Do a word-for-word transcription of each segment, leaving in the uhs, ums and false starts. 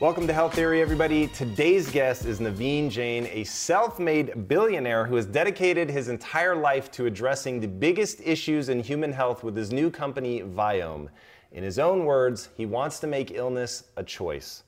Welcome to Health Theory, everybody. Today's guest is Naveen Jain, a self-made billionaire who has dedicated his entire life to addressing the biggest issues in human health with his new company, Viome. In his own words, he wants to make illness a choice.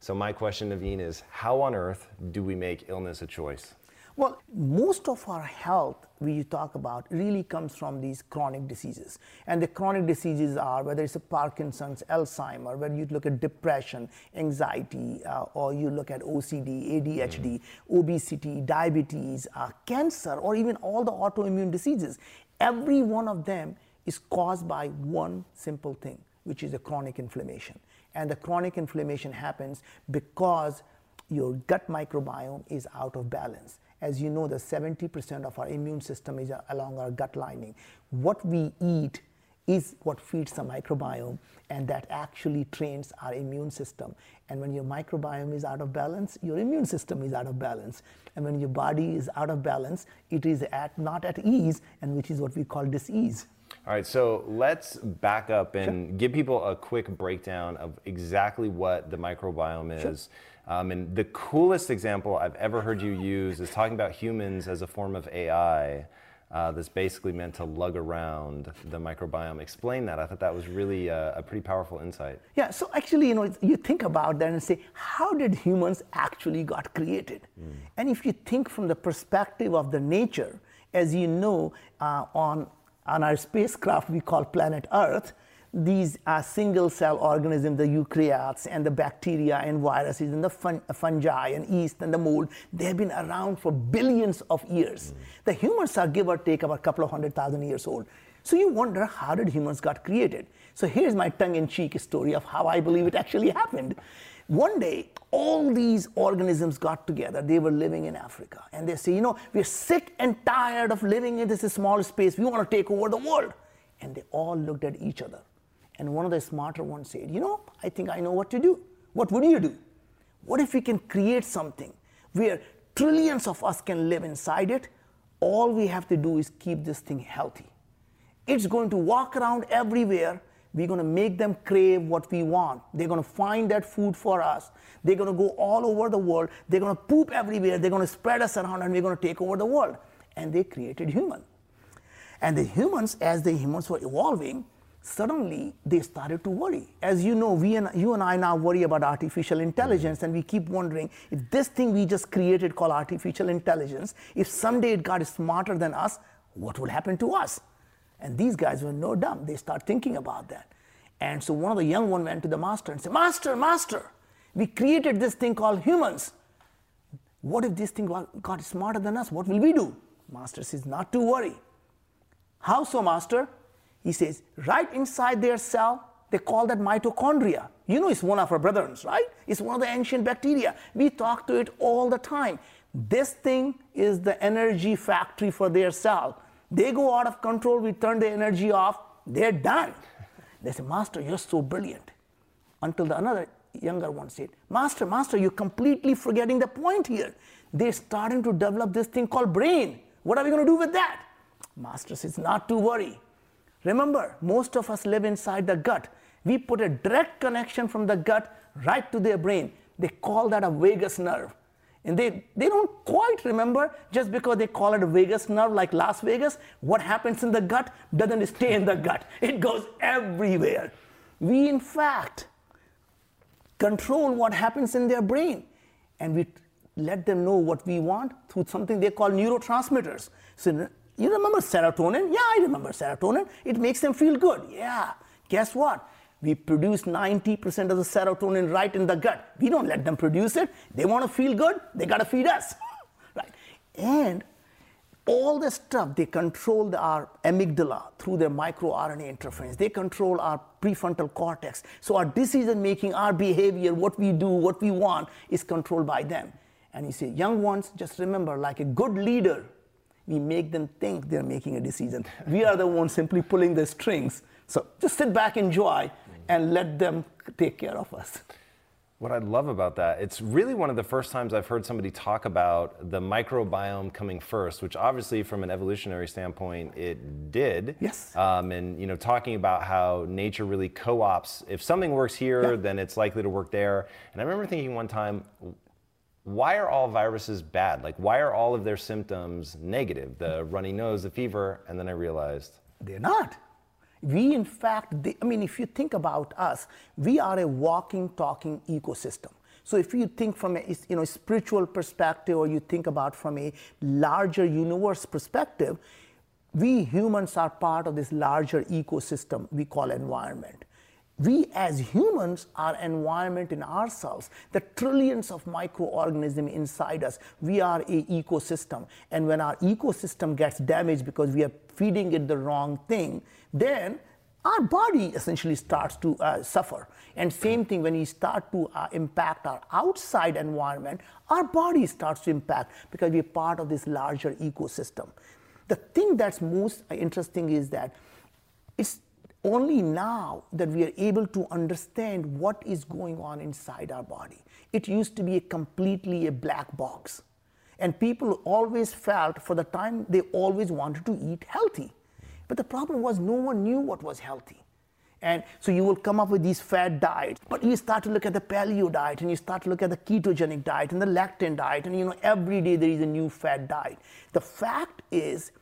So my question, Naveen, is how on earth do we make illness a choice? Well, most of our health we talk about really comes from these chronic diseases. And the chronic diseases are, whether it's a Parkinson's, Alzheimer, whether you look at depression, anxiety, uh, or you look at O C D, A D H D, mm-hmm. obesity, diabetes, uh, cancer, or even all the autoimmune diseases. Every one of them is caused by one simple thing, which is a chronic inflammation. And the chronic inflammation happens because your gut microbiome is out of balance. As you know, the seventy percent of our immune system is along our gut lining. What we eat is what feeds the microbiome, and that actually trains our immune system. And when your microbiome is out of balance, your immune system is out of balance. And when your body is out of balance, it is at not at ease, and which is what we call dis-ease. All right, so let's back up and sure. give people a quick breakdown of exactly what the microbiome is. Sure. Um, and the coolest example I've ever heard you use is talking about humans as a form of A I uh, that's basically meant to lug around the microbiome. Explain that. I thought that was really a, a pretty powerful insight. Yeah, so actually, you know, you think about that and say, how did humans actually got created? Mm. And if you think from the perspective of the nature, as you know, uh, on, on our spacecraft we call planet Earth, these are single cell organisms, the eukaryotes and the bacteria and viruses and the fun- fungi and yeast and the mold. They have been around for billions of years. Mm. The humans are give or take about a couple of hundred thousand years old. So you wonder, how did humans got created? So here's my tongue-in-cheek story of how I believe it actually happened. One day, all these organisms got together. They were living in Africa. And they say, you know, we're sick and tired of living in this small space. We want to take over the world. And they all looked at each other. And one of the smarter ones said, you know, I think I know what to do. What would you do? What if we can create something where trillions of us can live inside it? All we have to do is keep this thing healthy. It's going to walk around everywhere. We're going to make them crave what we want. They're going to find that food for us. They're going to go all over the world. They're going to poop everywhere. They're going to spread us around, and we're going to take over the world. And they created humans. And the humans, as the humans were evolving, suddenly they started to worry. As you know, we and you and I now worry about artificial intelligence, and we keep wondering if this thing we just created called artificial intelligence, if someday it got smarter than us, what will happen to us? And these guys were no dumb. They start thinking about that. And so one of the young ones went to the master and said, Master, master, we created this thing called humans. What if this thing got smarter than us? What will we do? Master says, not to worry. How so, master? He says, right inside their cell, they call that mitochondria. You know, it's one of our brethren, right? It's one of the ancient bacteria. We talk to it all the time. This thing is the energy factory for their cell. They go out of control, we turn the energy off, they're done. They say, Master, you're so brilliant. Until the another younger one said, Master, Master, you're completely forgetting the point here. They're starting to develop this thing called brain. What are we going to do with that? Master says, not to worry. Remember, most of us live inside the gut. We put a direct connection from the gut right to their brain. They call that a vagus nerve. And they, they don't quite remember just because they call it a vagus nerve like Las Vegas. What happens in the gut doesn't stay in the gut. It goes everywhere. We, in fact, control what happens in their brain. And we let them know what we want through something they call neurotransmitters. So You remember serotonin? Yeah, I remember serotonin. It makes them feel good. Yeah. Guess what? We produce ninety percent of the serotonin right in the gut. We don't let them produce it. They want to feel good. They got to feed us. Right? And all this stuff, they control our amygdala through their microRNA interference. They control our prefrontal cortex. So our decision-making, our behavior, what we do, what we want is controlled by them. And you see, young ones, just remember, like a good leader, we make them think they're making a decision. We are the ones simply pulling the strings. So just sit back, enjoy, and let them take care of us. What I love about that, it's really one of the first times I've heard somebody talk about the microbiome coming first, which obviously from an evolutionary standpoint, it did. Yes. Um, and you know, talking about how nature really co-ops, if something works here, yeah. then it's likely to work there. And I remember thinking one time, why are all viruses bad? Like, why are all of their symptoms negative? The runny nose, the fever, and then I realized they're not. We, in fact, they, I mean, if you think about us, we are a walking, talking ecosystem. So if you think from a you know, spiritual perspective, or you think about from a larger universe perspective, we humans are part of this larger ecosystem we call environment. We as humans are environment in ourselves, the trillions of microorganisms inside us. We are an ecosystem. And when our ecosystem gets damaged because we are feeding it the wrong thing, then our body essentially starts to uh, suffer. And same thing, when we start to uh, impact our outside environment, our body starts to impact because we're part of this larger ecosystem. The thing that's most interesting is that it's only now that we are able to understand what is going on inside our body. It used to be a completely a black box. And people always felt, for the time, they always wanted to eat healthy. But the problem was no one knew what was healthy. And so you will come up with these fad diets, but you start to look at the paleo diet, and you start to look at the ketogenic diet, and the lectin diet, and you know, every day there is a new fad diet. The fact is,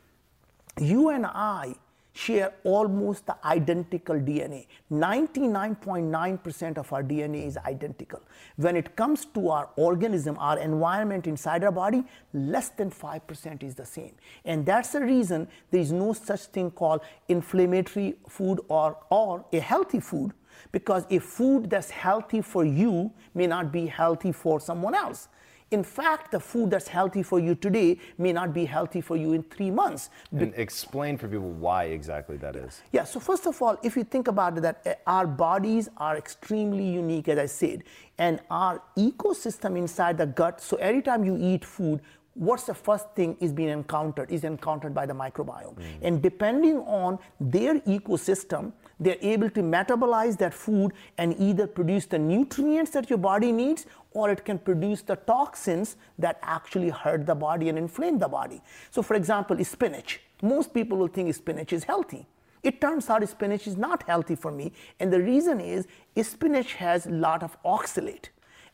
you and I share almost the identical D N A. ninety-nine point nine percent of our D N A is identical. When it comes to our organism, our environment inside our body, less than five percent is the same. And that's the reason there is no such thing called inflammatory food or, or a healthy food, because a food that's healthy for you may not be healthy for someone else. In fact, the food that's healthy for you today may not be healthy for you in three months. And explain for people why exactly that is. Yeah, so first of all, if you think about that, our bodies are extremely unique, as I said, and our ecosystem inside the gut, so every time you eat food, what's the first thing is being encountered, is encountered by the microbiome. Mm. And depending on their ecosystem, they're able to metabolize that food and either produce the nutrients that your body needs, or it can produce the toxins that actually hurt the body and inflame the body. So for example, spinach. Most people will think spinach is healthy. It turns out spinach is not healthy for me. And the reason is spinach has a lot of oxalate.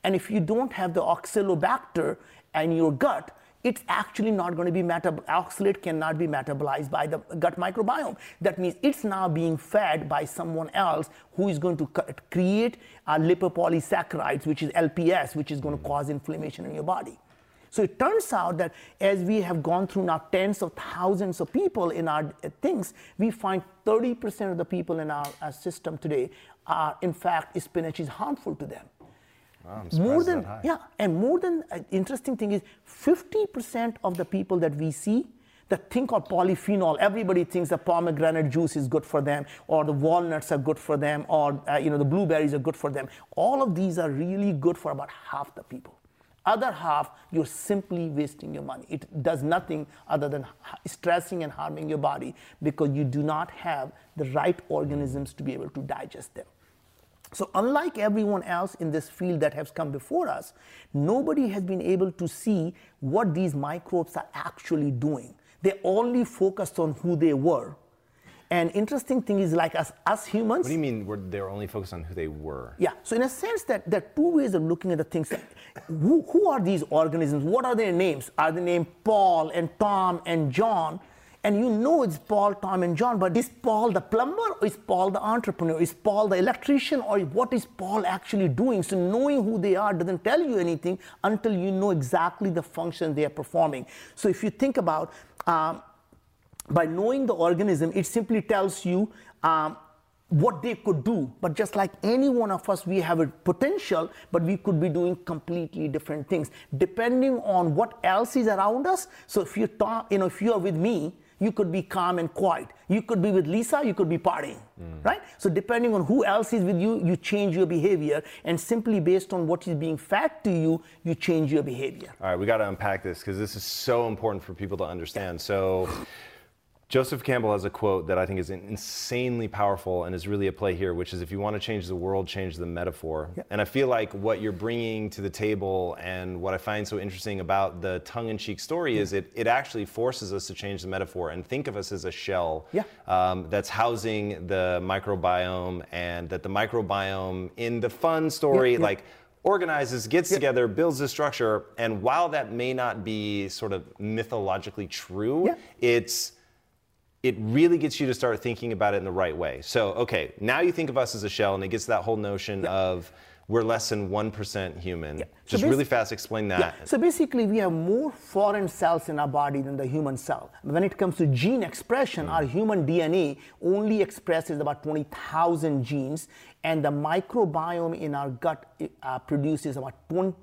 And if you don't have the oxalobacter in your gut, it's actually not going to be metab- oxalate cannot be metabolized by the gut microbiome. That means it's now being fed by someone else who is going to create uh, lipopolysaccharides, which is L P S, which is going to cause inflammation in your body. So it turns out that as we have gone through now tens of thousands of people in our uh, things, we find thirty percent of the people in our, our system today are, in fact, spinach is harmful to them. Wow, more than yeah, and more than uh, interesting thing is fifty percent of the people that we see that think of polyphenol, everybody thinks the pomegranate juice is good for them, or the walnuts are good for them, or uh, you know the blueberries are good for them. All of these are really good for about half the people. Other half, you're simply wasting your money. It does nothing other than stressing and harming your body because you do not have the right organisms to be able to digest them. So unlike everyone else in this field that has come before us, nobody has been able to see what these microbes are actually doing. They only focused on who they were. And interesting thing is like us, us humans. What do you mean we're, they're only focused on who they were? Yeah, so in a sense that there are two ways of looking at the things. Who, who are these organisms? What are their names? Are they named Paul and Tom and John? And you know it's Paul, Tom, and John, but is Paul the plumber, or is Paul the entrepreneur? Is Paul the electrician, or what is Paul actually doing? So knowing who they are doesn't tell you anything until you know exactly the function they are performing. So if you think about um, by knowing the organism, it simply tells you um, what they could do. But just like any one of us, we have a potential, but we could be doing completely different things depending on what else is around us. So if you talk, you know, if you are with me, you could be calm and quiet. You could be with Lisa, you could be partying, mm. right? So depending on who else is with you, you change your behavior, and simply based on what is being fed to you, you change your behavior. All right, we gotta unpack this because this is so important for people to understand. So Joseph Campbell has a quote that I think is insanely powerful and is really a play here, which is, if you want to change the world, change the metaphor. Yep. And I feel like what you're bringing to the table and what I find so interesting about the tongue-in-cheek story mm. is it it actually forces us to change the metaphor and think of us as a shell yeah. um, that's housing the microbiome, and that the microbiome in the fun story, yep, yep. like, organizes, gets yep. together, builds a structure. And while that may not be sort of mythologically true, yep. it's... it really gets you to start thinking about it in the right way. So, okay, now you think of us as a shell, and it gets that whole notion yeah. of we're less than one percent human. Yeah. Just so really fast, explain that. Yeah. So basically, we have more foreign cells in our body than the human cell. When it comes to gene expression, mm. our human D N A only expresses about twenty thousand genes, and the microbiome in our gut uh, produces about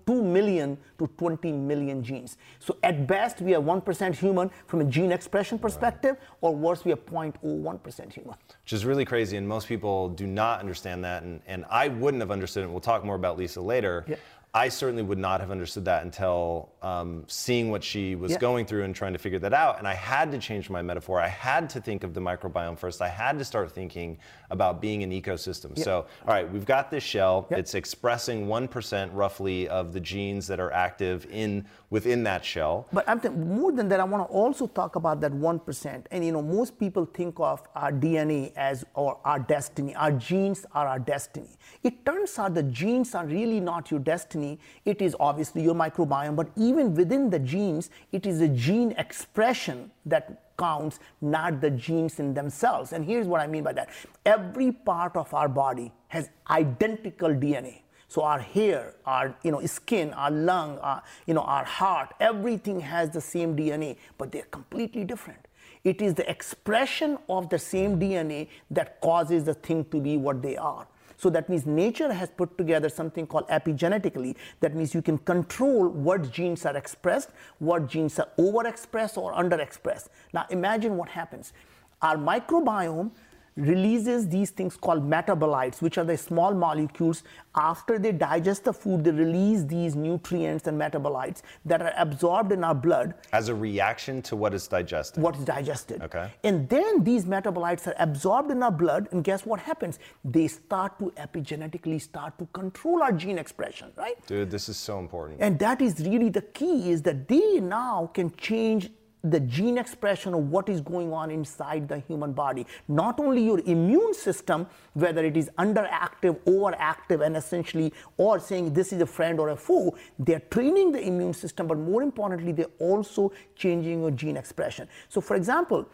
two million to twenty million genes. So at best, we are one percent human from a gene expression perspective, right. or worse, we are zero point zero one percent human. Which is really crazy, and most people do not understand that, and, and I wouldn't have understood it. We'll talk more about Lisa later. Yeah. I certainly would not have understood that until um, seeing what she was yeah. going through and trying to figure that out. And I had to change my metaphor. I had to think of the microbiome first. I had to start thinking about being an ecosystem. Yeah. So, all right, we've got this shell. Yeah. It's expressing one percent roughly of the genes that are active in within that shell. But I'm th- more than that, I want to also talk about that one percent. And, you know, most people think of our D N A as or our destiny. Our genes are our destiny. It turns out the genes are really not your destiny. It is obviously your microbiome, but even within the genes, it is a gene expression that counts, not the genes in themselves. And here's what I mean by that. Every part of our body has identical D N A. So our hair, our you know skin, our lung, our, you know our heart, everything has the same D N A, but they're completely different. It is the expression of the same D N A that causes the thing to be what they are. So that means nature has put together something called epigenetically. That means you can control what genes are expressed, what genes are overexpressed or underexpressed. Now imagine what happens. Our microbiome releases these things called metabolites, which are the small molecules. After they digest the food, they release these nutrients and metabolites that are absorbed in our blood. As a reaction to what is digested? What is digested. Okay. And then these metabolites are absorbed in our blood, and guess what happens? They start to epigenetically start to control our gene expression, right? Dude, this is so important. And that is really the key, is that they now can change the gene expression of what is going on inside the human body. Not only your immune system, whether it is underactive, overactive, and essentially, or saying this is a friend or a foe, they're training the immune system, but more importantly, they're also changing your gene expression. So for example,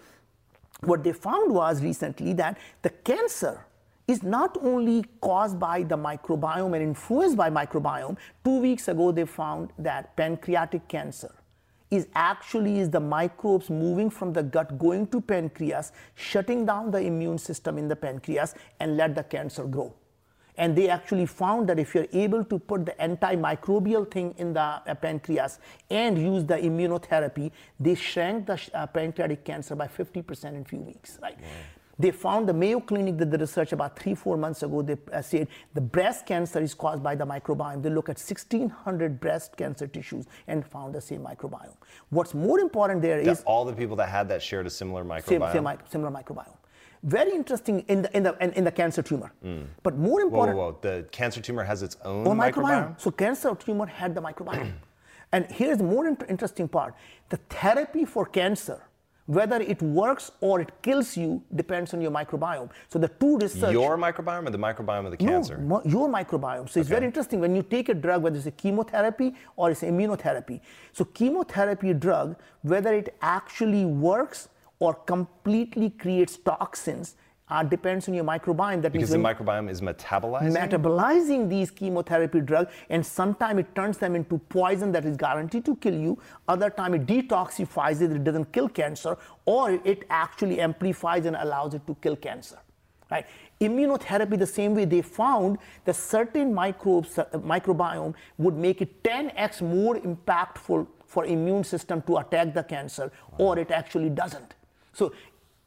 what they found was recently that the cancer is not only caused by the microbiome and influenced by microbiome. Two weeks ago, they found that pancreatic cancer is actually is the microbes moving from the gut, going to pancreas, shutting down the immune system in the pancreas, and let the cancer grow. And they actually found that if you're able to put the antimicrobial thing in the uh, pancreas and use the immunotherapy, they shrank the uh, pancreatic cancer by fifty percent in a few weeks, right? Yeah. They found the Mayo Clinic did the research about three, four months ago. They uh, said the breast cancer is caused by the microbiome. They looked at sixteen hundred breast cancer tissues and found the same microbiome. What's more important there yeah, is all the people that had that shared a similar microbiome. Same, same, similar microbiome. Very interesting in the in the in, in the cancer tumor. Mm. But more important, whoa, whoa, whoa. The cancer tumor has its own microbiome? microbiome. So cancer tumor had the microbiome. And here's the more in- interesting part: the therapy for cancer, whether it works or it kills you, depends on your microbiome. So the two research... Your microbiome or the microbiome of the cancer? No, your microbiome. So it's okay. very interesting. When you take a drug, whether it's a chemotherapy or it's immunotherapy. So chemotherapy drug, whether it actually works or completely creates toxins, uh, depends on your microbiome. That because means the microbiome is metabolizing? Metabolizing these chemotherapy drugs, and sometimes it turns them into poison that is guaranteed to kill you. Other time it detoxifies it, it doesn't kill cancer, or it actually amplifies and allows it to kill cancer. Right? Immunotherapy, the same way they found that certain microbes, uh, microbiome would make it ten X more impactful for immune system to attack the cancer, wow. or it actually doesn't. So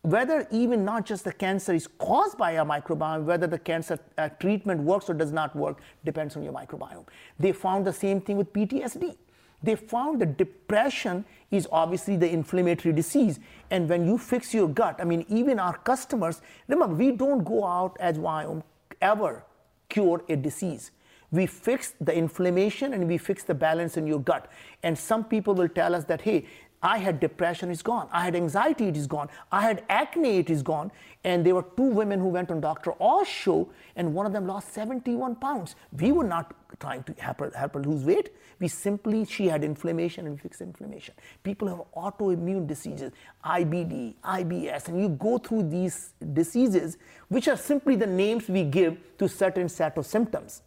whether even not just the cancer is caused by a microbiome, whether the cancer uh, treatment works or does not work, depends on your microbiome. They found the same thing with P T S D. They found that depression is obviously the inflammatory disease. And when you fix your gut, I mean, even our customers, remember, we don't go out as Viome ever cure a disease. We fix the inflammation and we fix the balance in your gut. And some people will tell us that, hey, I had depression, it's gone. I had anxiety, it is gone. I had acne, it is gone. And there were two women who went on Doctor Oz show, and one of them lost seventy-one pounds. We were not trying to help her, help her lose weight. We simply, she had inflammation, and we fixed inflammation. People have autoimmune diseases, I B D, I B S, and you go through these diseases, which are simply the names we give to certain set of symptoms.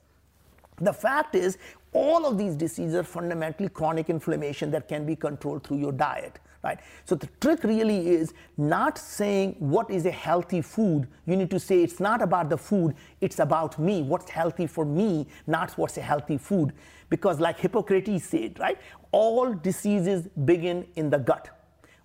The fact is, all of these diseases are fundamentally chronic inflammation that can be controlled through your diet, right? So the trick really is not saying what is a healthy food. You need to say it's not about the food, it's about me. What's healthy for me, not what's a healthy food. Because like Hippocrates said, right? All diseases begin in the gut.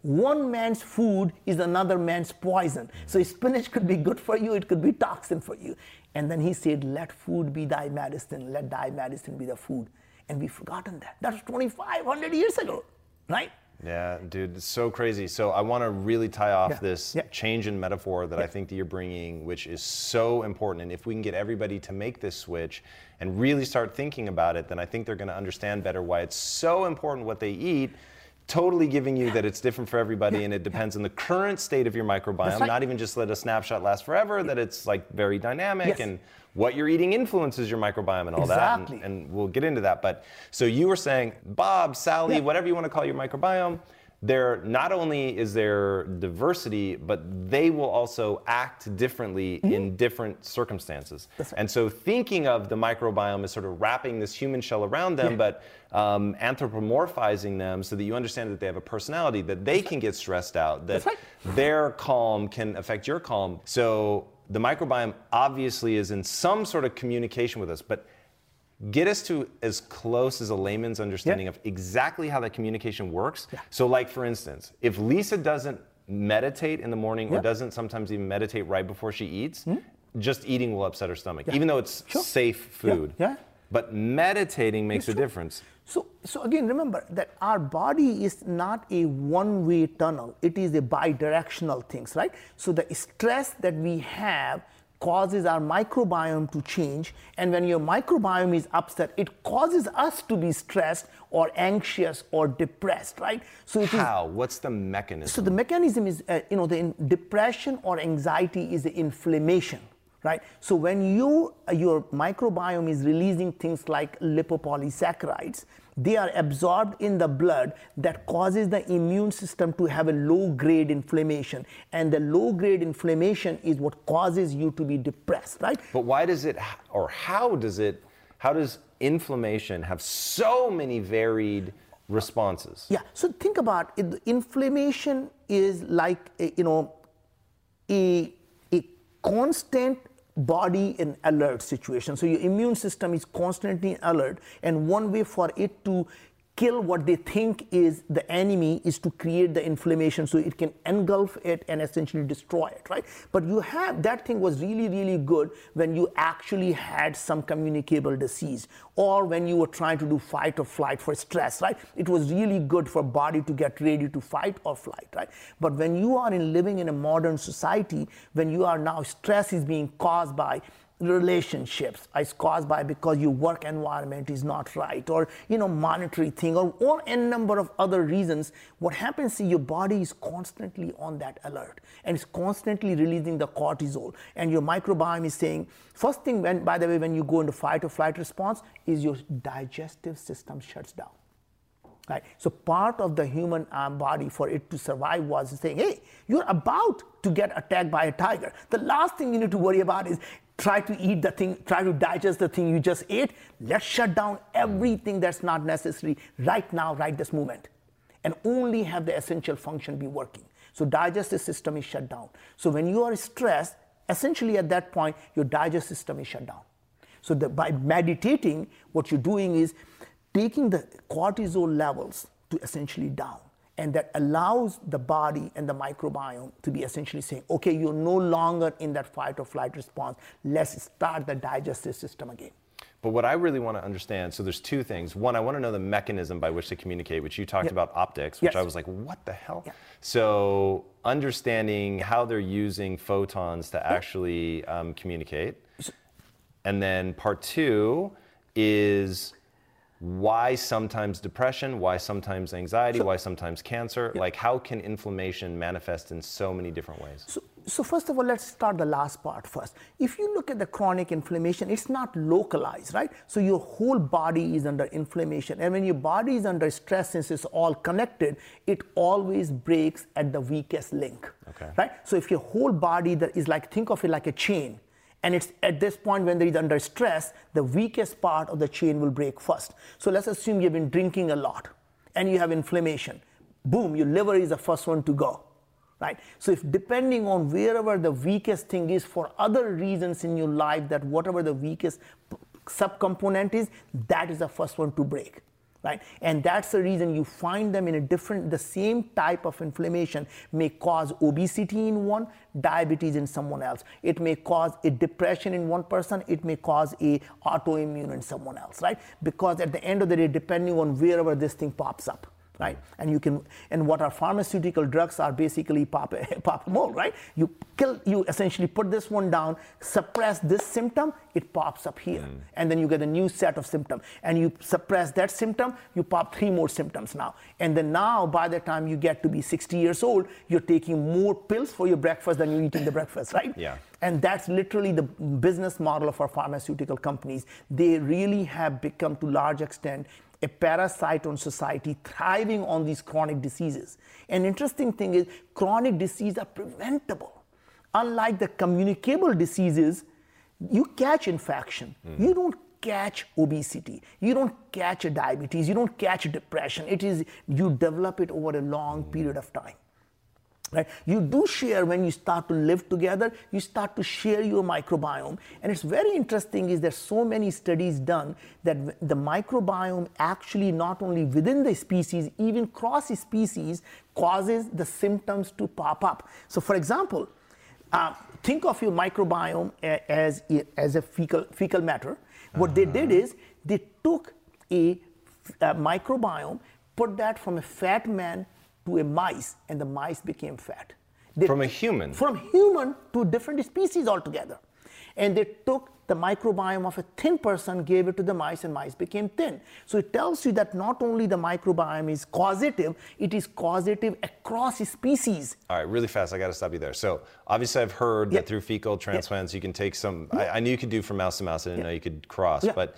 One man's food is another man's poison. So spinach could be good for you, it could be toxin for you. And then he said, let food be thy medicine, let thy medicine be the food. And we've forgotten that. That was twenty-five hundred years ago, right? Yeah, dude, it's so crazy. So I want to really tie off yeah. this yeah. change in metaphor that yeah. I think that you're bringing, which is so important. And if we can get everybody to make this switch and really start thinking about it, then I think they're going to understand better why it's so important what they eat. Totally giving you yeah. that it's different for everybody yeah. and it depends yeah. on the current state of your microbiome, right. not even just let a snapshot last forever, yeah. that it's like very dynamic yes. and what you're eating influences your microbiome and all exactly. that. And, and we'll get into that. But so you were saying, Bob, Sally, yeah. whatever you want to call your microbiome, there not only is there diversity, but they will also act differently mm-hmm. in different circumstances. Right. And so thinking of the microbiome as sort of wrapping this human shell around them, yeah. but um, anthropomorphizing them so that you understand that they have a personality, that they That's can right. get stressed out, that right. their calm can affect your calm. So the microbiome obviously is in some sort of communication with us, but get us to as close as a layman's understanding yep. of exactly how that communication works. Yeah. So like, for instance, if Lisa doesn't meditate in the morning yep. or doesn't sometimes even meditate right before she eats, mm-hmm. just eating will upset her stomach, yeah. even though it's sure. safe food. Yeah. Yeah. But meditating makes it's a true. difference. So, so again, remember that our body is not a one-way tunnel. It is a bi-directional thing, right? So the stress that we have causes our microbiome to change, and when your microbiome is upset, it causes us to be stressed or anxious or depressed, right? So it How? Is, What's the mechanism? So the mechanism is, uh, you know, the in, depression or anxiety is the inflammation, right? So when you, uh, your microbiome is releasing things like lipopolysaccharides, they are absorbed in the blood that causes the immune system to have a low-grade inflammation. And the low-grade inflammation is what causes you to be depressed, right? But why does it, or how does it, how does inflammation have so many varied responses? Yeah, so think about it. Inflammation is like, a, you know, a, a constant body in alert situation. So your immune system is constantly alert, and one way for it to kill what they think is the enemy is to create the inflammation so it can engulf it and essentially destroy it, right? But you have, that thing was really, really good when you actually had some communicable disease or when you were trying to do fight or flight for stress, right? It was really good for body to get ready to fight or flight, right? But when you are in living in a modern society, when you are now, stress is being caused by relationships, is caused by because your work environment is not right, or you know, monetary thing, or, or a number of other reasons. What happens is your body is constantly on that alert, and it's constantly releasing the cortisol, and your microbiome is saying, first thing, when, by the way, when you go into fight or flight response, is your digestive system shuts down. Right? So part of the human um, body for it to survive was saying, hey, you're about to get attacked by a tiger. The last thing you need to worry about is try to eat the thing, try to digest the thing you just ate. Let's shut down everything that's not necessary right now, right this moment, and only have the essential function be working. So digestive system is shut down. So when you are stressed, essentially at that point, your digestive system is shut down. So the, by meditating, what you're doing is taking the cortisol levels to essentially down. And that allows the body and the microbiome to be essentially saying, okay, you're no longer in that fight or flight response. Let's start the digestive system again. But what I really want to understand, so there's two things. One, I want to know the mechanism by which they communicate, which you talked yep. about optics, which yes. I was like, what the hell? Yep. So understanding how they're using photons to actually um, communicate. And then part two is why sometimes depression, why sometimes anxiety, so, why sometimes cancer? Yep. Like how can inflammation manifest in so many different ways? So, So first of all, let's start the last part first. If you look at the chronic inflammation, it's not localized, right? So your whole body is under inflammation. And when your body is under stress, since it's all connected, it always breaks at the weakest link, okay. right? So if your whole body that is like, think of it like a chain, and it's at this point when there is under stress, the weakest part of the chain will break first. So let's assume you've been drinking a lot and you have inflammation. Boom, your liver is the first one to go. Right? So if depending on wherever the weakest thing is for other reasons in your life, that whatever the weakest subcomponent is, that is the first one to break. Right? And that's the reason you find them in a different, the same type of inflammation may cause obesity in one, diabetes in someone else. It may cause a depression in one person, it may cause a autoimmune in someone else. Right? Because at the end of the day, depending on wherever this thing pops up. Right? And you can, and what are pharmaceutical drugs are basically pop, pop mold, right? You kill, you essentially put this one down, suppress this symptom, it pops up here. Mm. And then you get a new set of symptoms. And you suppress that symptom, you pop three more symptoms now. And then now, by the time you get to be sixty years old, you're taking more pills for your breakfast than you're eating the breakfast, right? Yeah. And that's literally the business model of our pharmaceutical companies. They really have become, to a large extent, a parasite on society, thriving on these chronic diseases. An interesting thing is chronic diseases are preventable. Unlike the communicable diseases, you catch infection. Mm. You don't catch obesity. You don't catch a diabetes. You don't catch depression. It is, you develop it over a long mm. period of time. Right? You do share when you start to live together, you start to share your microbiome. And it's very interesting is there's so many studies done that the microbiome actually not only within the species, even cross species causes the symptoms to pop up. So for example, uh, think of your microbiome as, as a fecal, fecal matter. What uh-huh. they did is they took a, a microbiome, put that from a fat man to a mice, and the mice became fat. They from a human? From human to different species altogether. And they took the microbiome of a thin person, gave it to the mice, and mice became thin. So it tells you that not only the microbiome is causative, it is causative across species. All right, really fast, I gotta stop you there. So obviously I've heard yeah. that through fecal transplants, yeah. you can take some, yeah. I, I knew you could do from mouse to mouse, I didn't yeah. know you could cross, yeah. but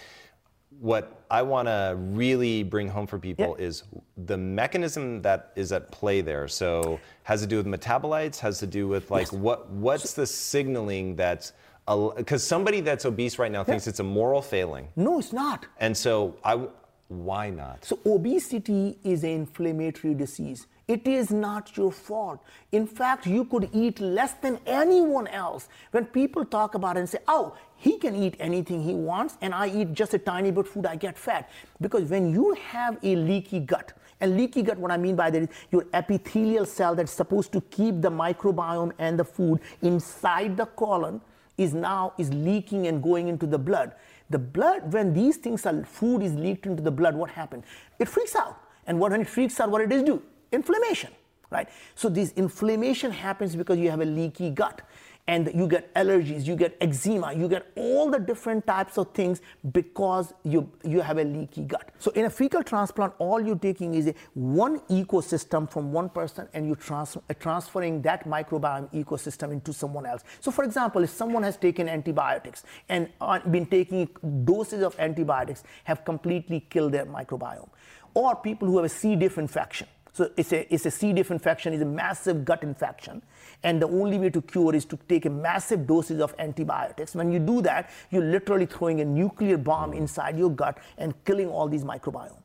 what I want to really bring home for people yeah. is the mechanism that is at play there. So has to do with metabolites, has to do with like yes. what what's so, the signaling that's, because somebody that's obese right now yeah. thinks it's a moral failing. No, it's not. And so I, why not? So obesity is an inflammatory disease. It is not your fault. In fact, you could eat less than anyone else. When people talk about it and say, oh, he can eat anything he wants, and I eat just a tiny bit of food, I get fat. Because when you have a leaky gut, and leaky gut, what I mean by that is your epithelial cell that's supposed to keep the microbiome and the food inside the colon is now is leaking and going into the blood. The blood, when these things are, food is leaked into the blood, what happens? It freaks out. And what, when it freaks out, what it does do? Inflammation, right? So this inflammation happens because you have a leaky gut, and you get allergies, you get eczema, you get all the different types of things because you, you have a leaky gut. So in a fecal transplant, all you're taking is a one ecosystem from one person, and you're trans- transferring that microbiome ecosystem into someone else. So for example, if someone has taken antibiotics and been taking doses of antibiotics, have completely killed their microbiome. or people who have a C. diff infection. So it's a, it's a C. diff infection, it's a massive gut infection, and the only way to cure is to take a massive dosage of antibiotics. When you do that, you're literally throwing a nuclear bomb inside your gut and killing all these microbiome.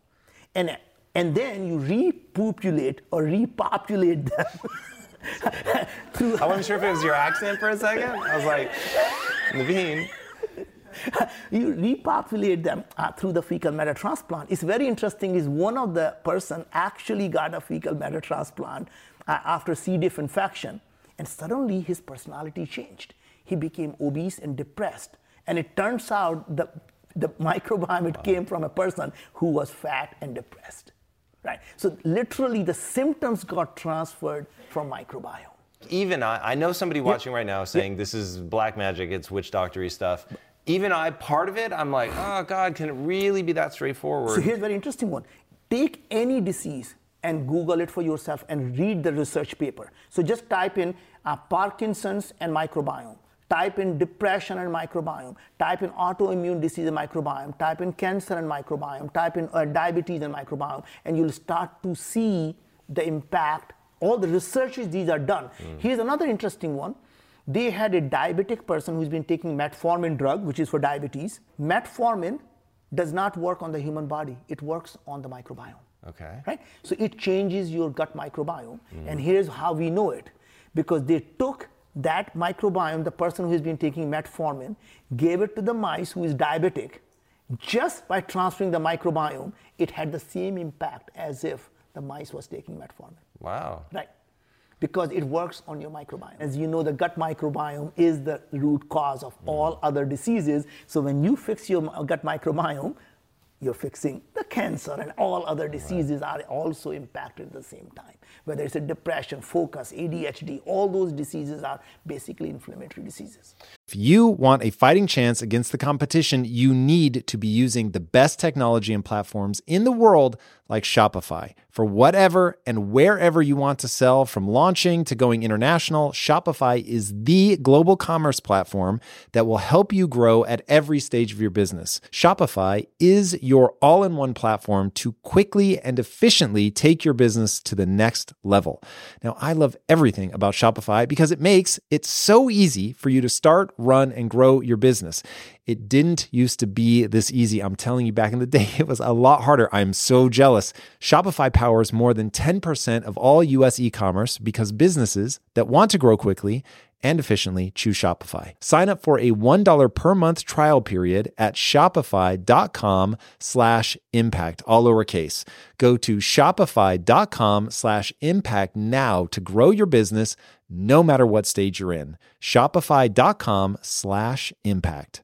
And, and then you repopulate or repopulate them. through I wasn't sure if it was your accent for a second. I was like, Naveen. You repopulate them uh, through the fecal matter transplant. It's very interesting is one of the person actually got a fecal matter transplant uh, after C. diff infection, and suddenly his personality changed. He became obese and depressed, and it turns out the, the microbiome wow. came from a person who was fat and depressed, right? So literally the symptoms got transferred from microbiome. Even I, I know somebody watching yeah. right now saying yeah. this is black magic, it's witch doctory stuff. Even I, part of it, I'm like, oh, God, can it really be that straightforward? So here's a very interesting one. Take any disease and Google it for yourself and read the research paper. So just type in uh, Parkinson's and microbiome. Type in depression and microbiome. Type in autoimmune disease and microbiome. Type in cancer and microbiome. Type in uh, diabetes and microbiome. And you'll start to see the impact. All the researches, these are done. Mm. Here's another interesting one. They had a diabetic person who's been taking metformin drug, which is for diabetes. Metformin does not work on the human body. It works on the microbiome. Okay. Right? So it changes your gut microbiome. Mm. And here's how we know it. Because they took that microbiome, the person who's been taking metformin, gave it to the mice who is diabetic. Just by transferring the microbiome, it had the same impact as if the mice was taking metformin. Wow. Right. Because it works on your microbiome. As you know, the gut microbiome is the root cause of all mm. other diseases. So when you fix your gut microbiome, you're fixing the cancer, and all other diseases right. are also impacted at the same time. Whether it's a depression, focus, A D H D, all those diseases are basically inflammatory diseases. If you want a fighting chance against the competition, you need to be using the best technology and platforms in the world like Shopify. For whatever and wherever you want to sell, from launching to going international, Shopify is the global commerce platform that will help you grow at every stage of your business. Shopify is your all-in-one platform to quickly and efficiently take your business to the next level. Now, I love everything about Shopify because it makes it so easy for you to start, run, and grow your business. It didn't used to be this easy. I'm telling you, back in the day, it was a lot harder. I'm so jealous. Shopify powers more than ten percent of all U S e-commerce because businesses that want to grow quickly and efficiently choose Shopify. Sign up for a one dollar per month trial period at shopify.com slash impact, all lowercase. Go to shopify.com slash impact now to grow your business no matter what stage you're in. Shopify.com slash impact.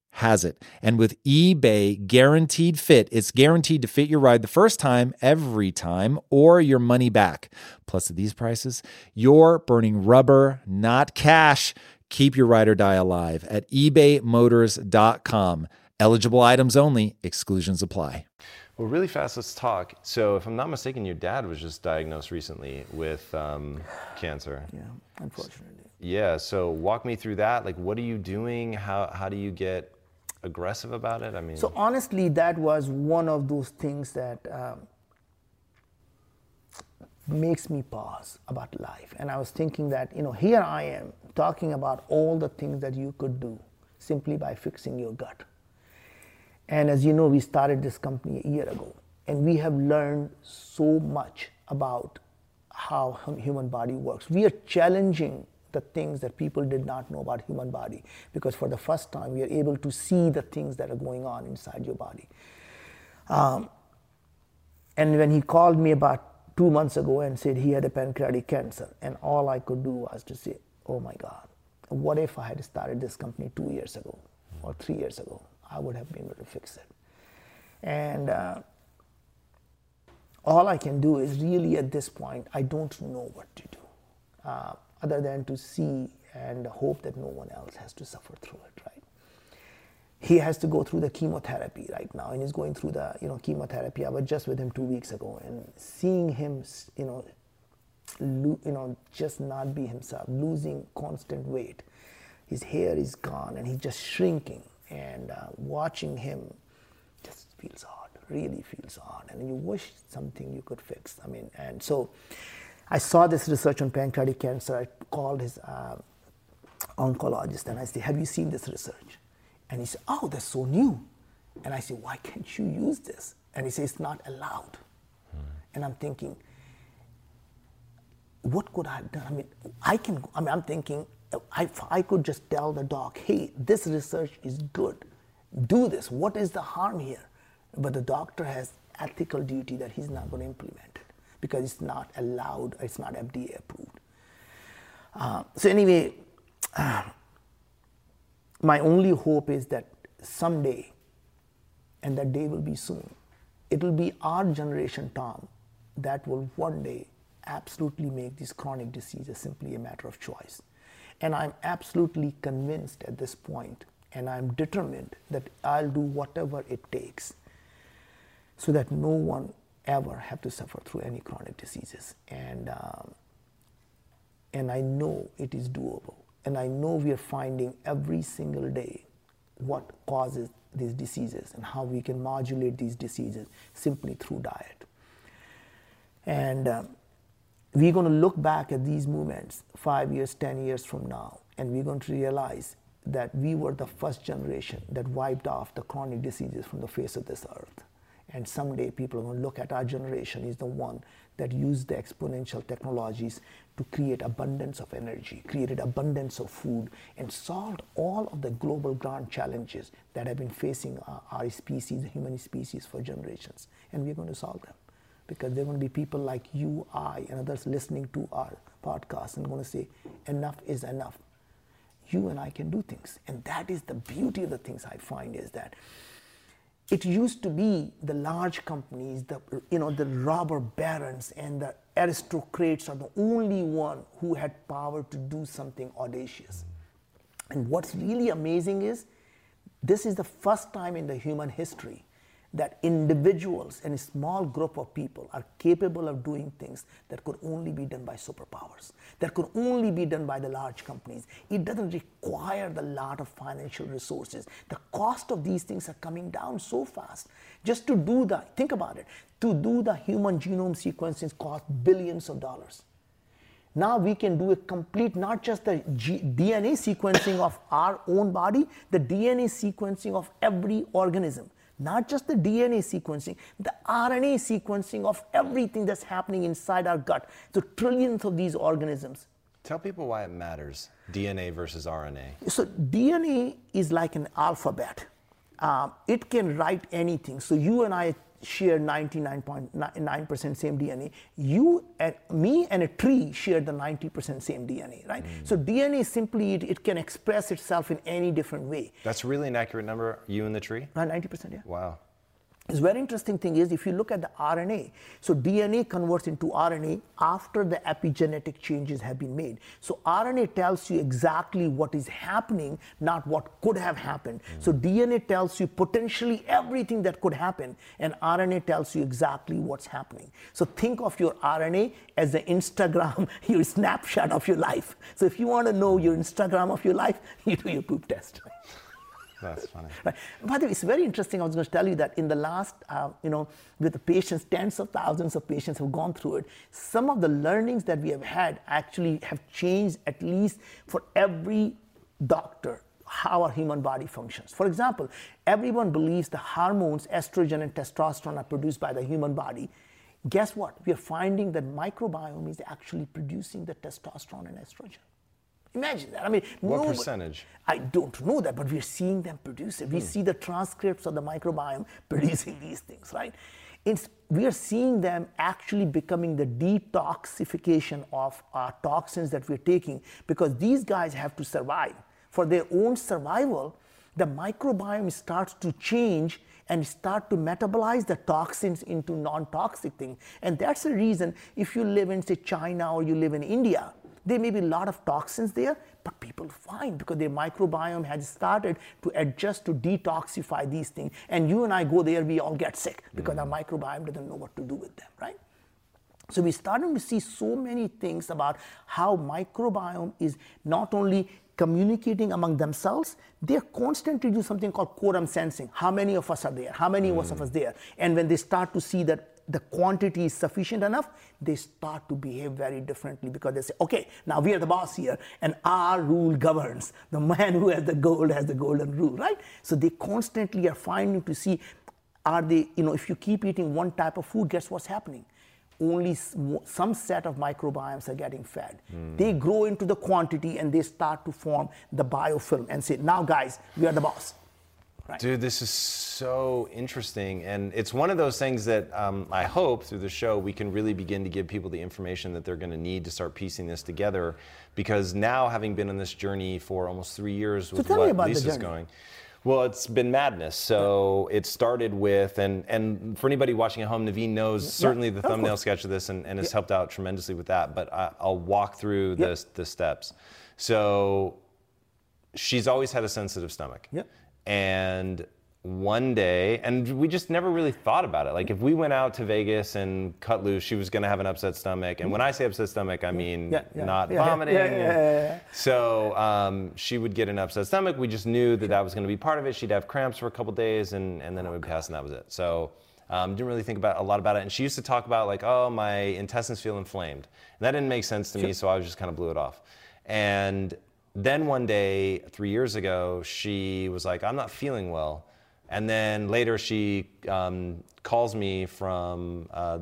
has it. And with eBay Guaranteed Fit, it's guaranteed to fit your ride the first time, every time, or your money back. Plus, at these prices, you're burning rubber, not cash. Keep your ride or die alive at ebay motors dot com. Eligible items only. Exclusions apply. Well, really fast, let's talk. So if I'm not mistaken, your dad was just diagnosed recently with um, cancer. Yeah, unfortunately. Yeah, so walk me through that. Like, what are you doing? How how do you get aggressive about it? I mean, so honestly, that was one of those things that um, makes me pause about life. And I was thinking that, you know, here I am talking about all the things that you could do simply by fixing your gut. And as you know, we started this company a year ago, and we have learned so much about how human body works. We are challenging the things that people did not know about human body, because for the first time, we are able to see the things that are going on inside your body. Um, and when he called me about two months ago and said he had a pancreatic cancer, and all I could do was to say, oh my God, what if I had started this company two years ago or three years ago? I would have been able to fix it. And uh, all I can do is really at this point, I don't know what to do uh, other than to see and hope that no one else has to suffer through it, right? He has to go through the chemotherapy right now, and he's going through the, you know, chemotherapy. I was just with him two weeks ago, and seeing him, you know, lo you know, just not be himself, losing constant weight. His hair is gone, and he's just shrinking. And uh, watching him just feels odd, really feels odd. And you wish something you could fix. I mean, and so I saw this research on pancreatic cancer. I called his uh, oncologist, and I said, "Have you seen this research?" And he said, "Oh, that's so new." And I said, "Why can't you use this?" And he said, "It's not allowed." Hmm. And I'm thinking, what could I have done? I mean, I can, I mean, I'm thinking, I, I could just tell the doc, hey, this research is good. Do this. What is the harm here? But the doctor has ethical duty that he's not going to implement it because it's not allowed, it's not F D A approved. Uh, so anyway, uh, my only hope is that someday, and that day will be soon, it will be our generation, Tom, that will one day absolutely make these chronic diseases simply a matter of choice. And I'm absolutely convinced at this point, and I'm determined that I'll do whatever it takes so that no one ever have to suffer through any chronic diseases. And, um, and I know it is doable. And I know we are finding every single day what causes these diseases and how we can modulate these diseases simply through diet. And um, we're going to look back at these movements five years, ten years from now, and we're going to realize that we were the first generation that wiped off the chronic diseases from the face of this earth. And someday people are going to look at our generation is the one that used the exponential technologies to create abundance of energy, created abundance of food, and solved all of the global grand challenges that have been facing our, our species, the human species, for generations. And we're going to solve them because there are going to be people like you, I, and others listening to our podcast and going to say, enough is enough. You and I can do things. And that is the beauty of the things I find is that it used to be the large companies, the, you know, the robber barons and the aristocrats are the only one who had power to do something audacious. And what's really amazing is this is the first time in the human history that individuals and a small group of people are capable of doing things that could only be done by superpowers, that could only be done by the large companies. It doesn't require the lot of financial resources. The cost of these things are coming down so fast. Just to do the, think about it, to do the human genome sequencing costs billions of dollars. Now we can do a complete, not just the D N A sequencing of our own body, the D N A sequencing of every organism. Not just the D N A sequencing, the R N A sequencing of everything that's happening inside our gut, so trillions of these organisms. Tell people why it matters, D N A versus R N A. So D N A is like an alphabet. Um, it can write anything. So you and I share ninety-nine point nine percent same D N A. You and me and a tree share the ninety percent same D N A, right? Mm. So D N A simply, it, it can express itself in any different way. That's really an accurate number, you and the tree? ninety percent, yeah. Wow. It's very interesting thing is if you look at the R N A, so D N A converts into R N A after the epigenetic changes have been made. So R N A tells you exactly what is happening, not what could have happened. Mm. So D N A tells you potentially everything that could happen, and R N A tells you exactly what's happening. So think of your R N A as the Instagram, your snapshot of your life. So if you want to know your Instagram of your life, you do your poop test. That's funny. Right. By the way, it's very interesting. I was going to tell you that in the last, uh, you know, with the patients, tens of thousands of patients have gone through it. Some of the learnings that we have had actually have changed at least for every doctor how our human body functions. For example, everyone believes the hormones, estrogen and testosterone, are produced by the human body. Guess what? We are finding that microbiome is actually producing the testosterone and estrogen. Imagine that. I mean, what no, percentage? I don't know that, but we're seeing them produce it. We hmm. see the transcripts of the microbiome producing these things, right? It's, we are seeing them actually becoming the detoxification of our toxins that we're taking, because these guys have to survive. For their own survival, the microbiome starts to change and start to metabolize the toxins into non-toxic things. And that's the reason if you live in, say, China or you live in India, there may be a lot of toxins there, but people find because their microbiome has started to adjust to detoxify these things. And you and I go there, we all get sick because mm-hmm. our microbiome doesn't know what to do with them, right? So we're starting to see so many things about how microbiome is not only communicating among themselves, they're constantly doing something called quorum sensing. How many of us are there? How many mm-hmm. of us are there? And when they start to see that the quantity is sufficient enough, they start to behave very differently because they say, okay, now we are the boss here and our rule governs. The man who has the gold has the golden rule, right? So they constantly are finding to see, are they, you know, if you keep eating one type of food, guess what's happening? Only some set of microbiomes are getting fed. Mm. They grow into the quantity and they start to form the biofilm and say, now guys, we are the boss. Right. Dude, this is so interesting, and it's one of those things that um, I hope through the show we can really begin to give people the information that they're going to need to start piecing this together, because now, having been on this journey for almost three years with so what Lisa's going, well, it's been madness. So yeah. it started with, and, and for anybody watching at home, Naveen knows yeah. certainly the oh, thumbnail sketch of this and, and has yeah. helped out tremendously with that, but I, I'll walk through yeah. the, the steps. So she's always had a sensitive stomach. Yeah. And one day, and we just never really thought about it. Like if we went out to Vegas and cut loose, she was going to have an upset stomach. And when I say upset stomach, I mean yeah, yeah, not yeah, vomiting. Yeah, yeah, yeah, yeah. So um, she would get an upset stomach. We just knew that that was going to be part of it. She'd have cramps for a couple of days, and, and then it would pass, and that was it. So um, didn't really think about a lot about it. And she used to talk about like, oh, my intestines feel inflamed. And that didn't make sense to sure. me, so I just kind of blew it off. And then one day, three years ago, she was like, I'm not feeling well. And then later she um, calls me from uh,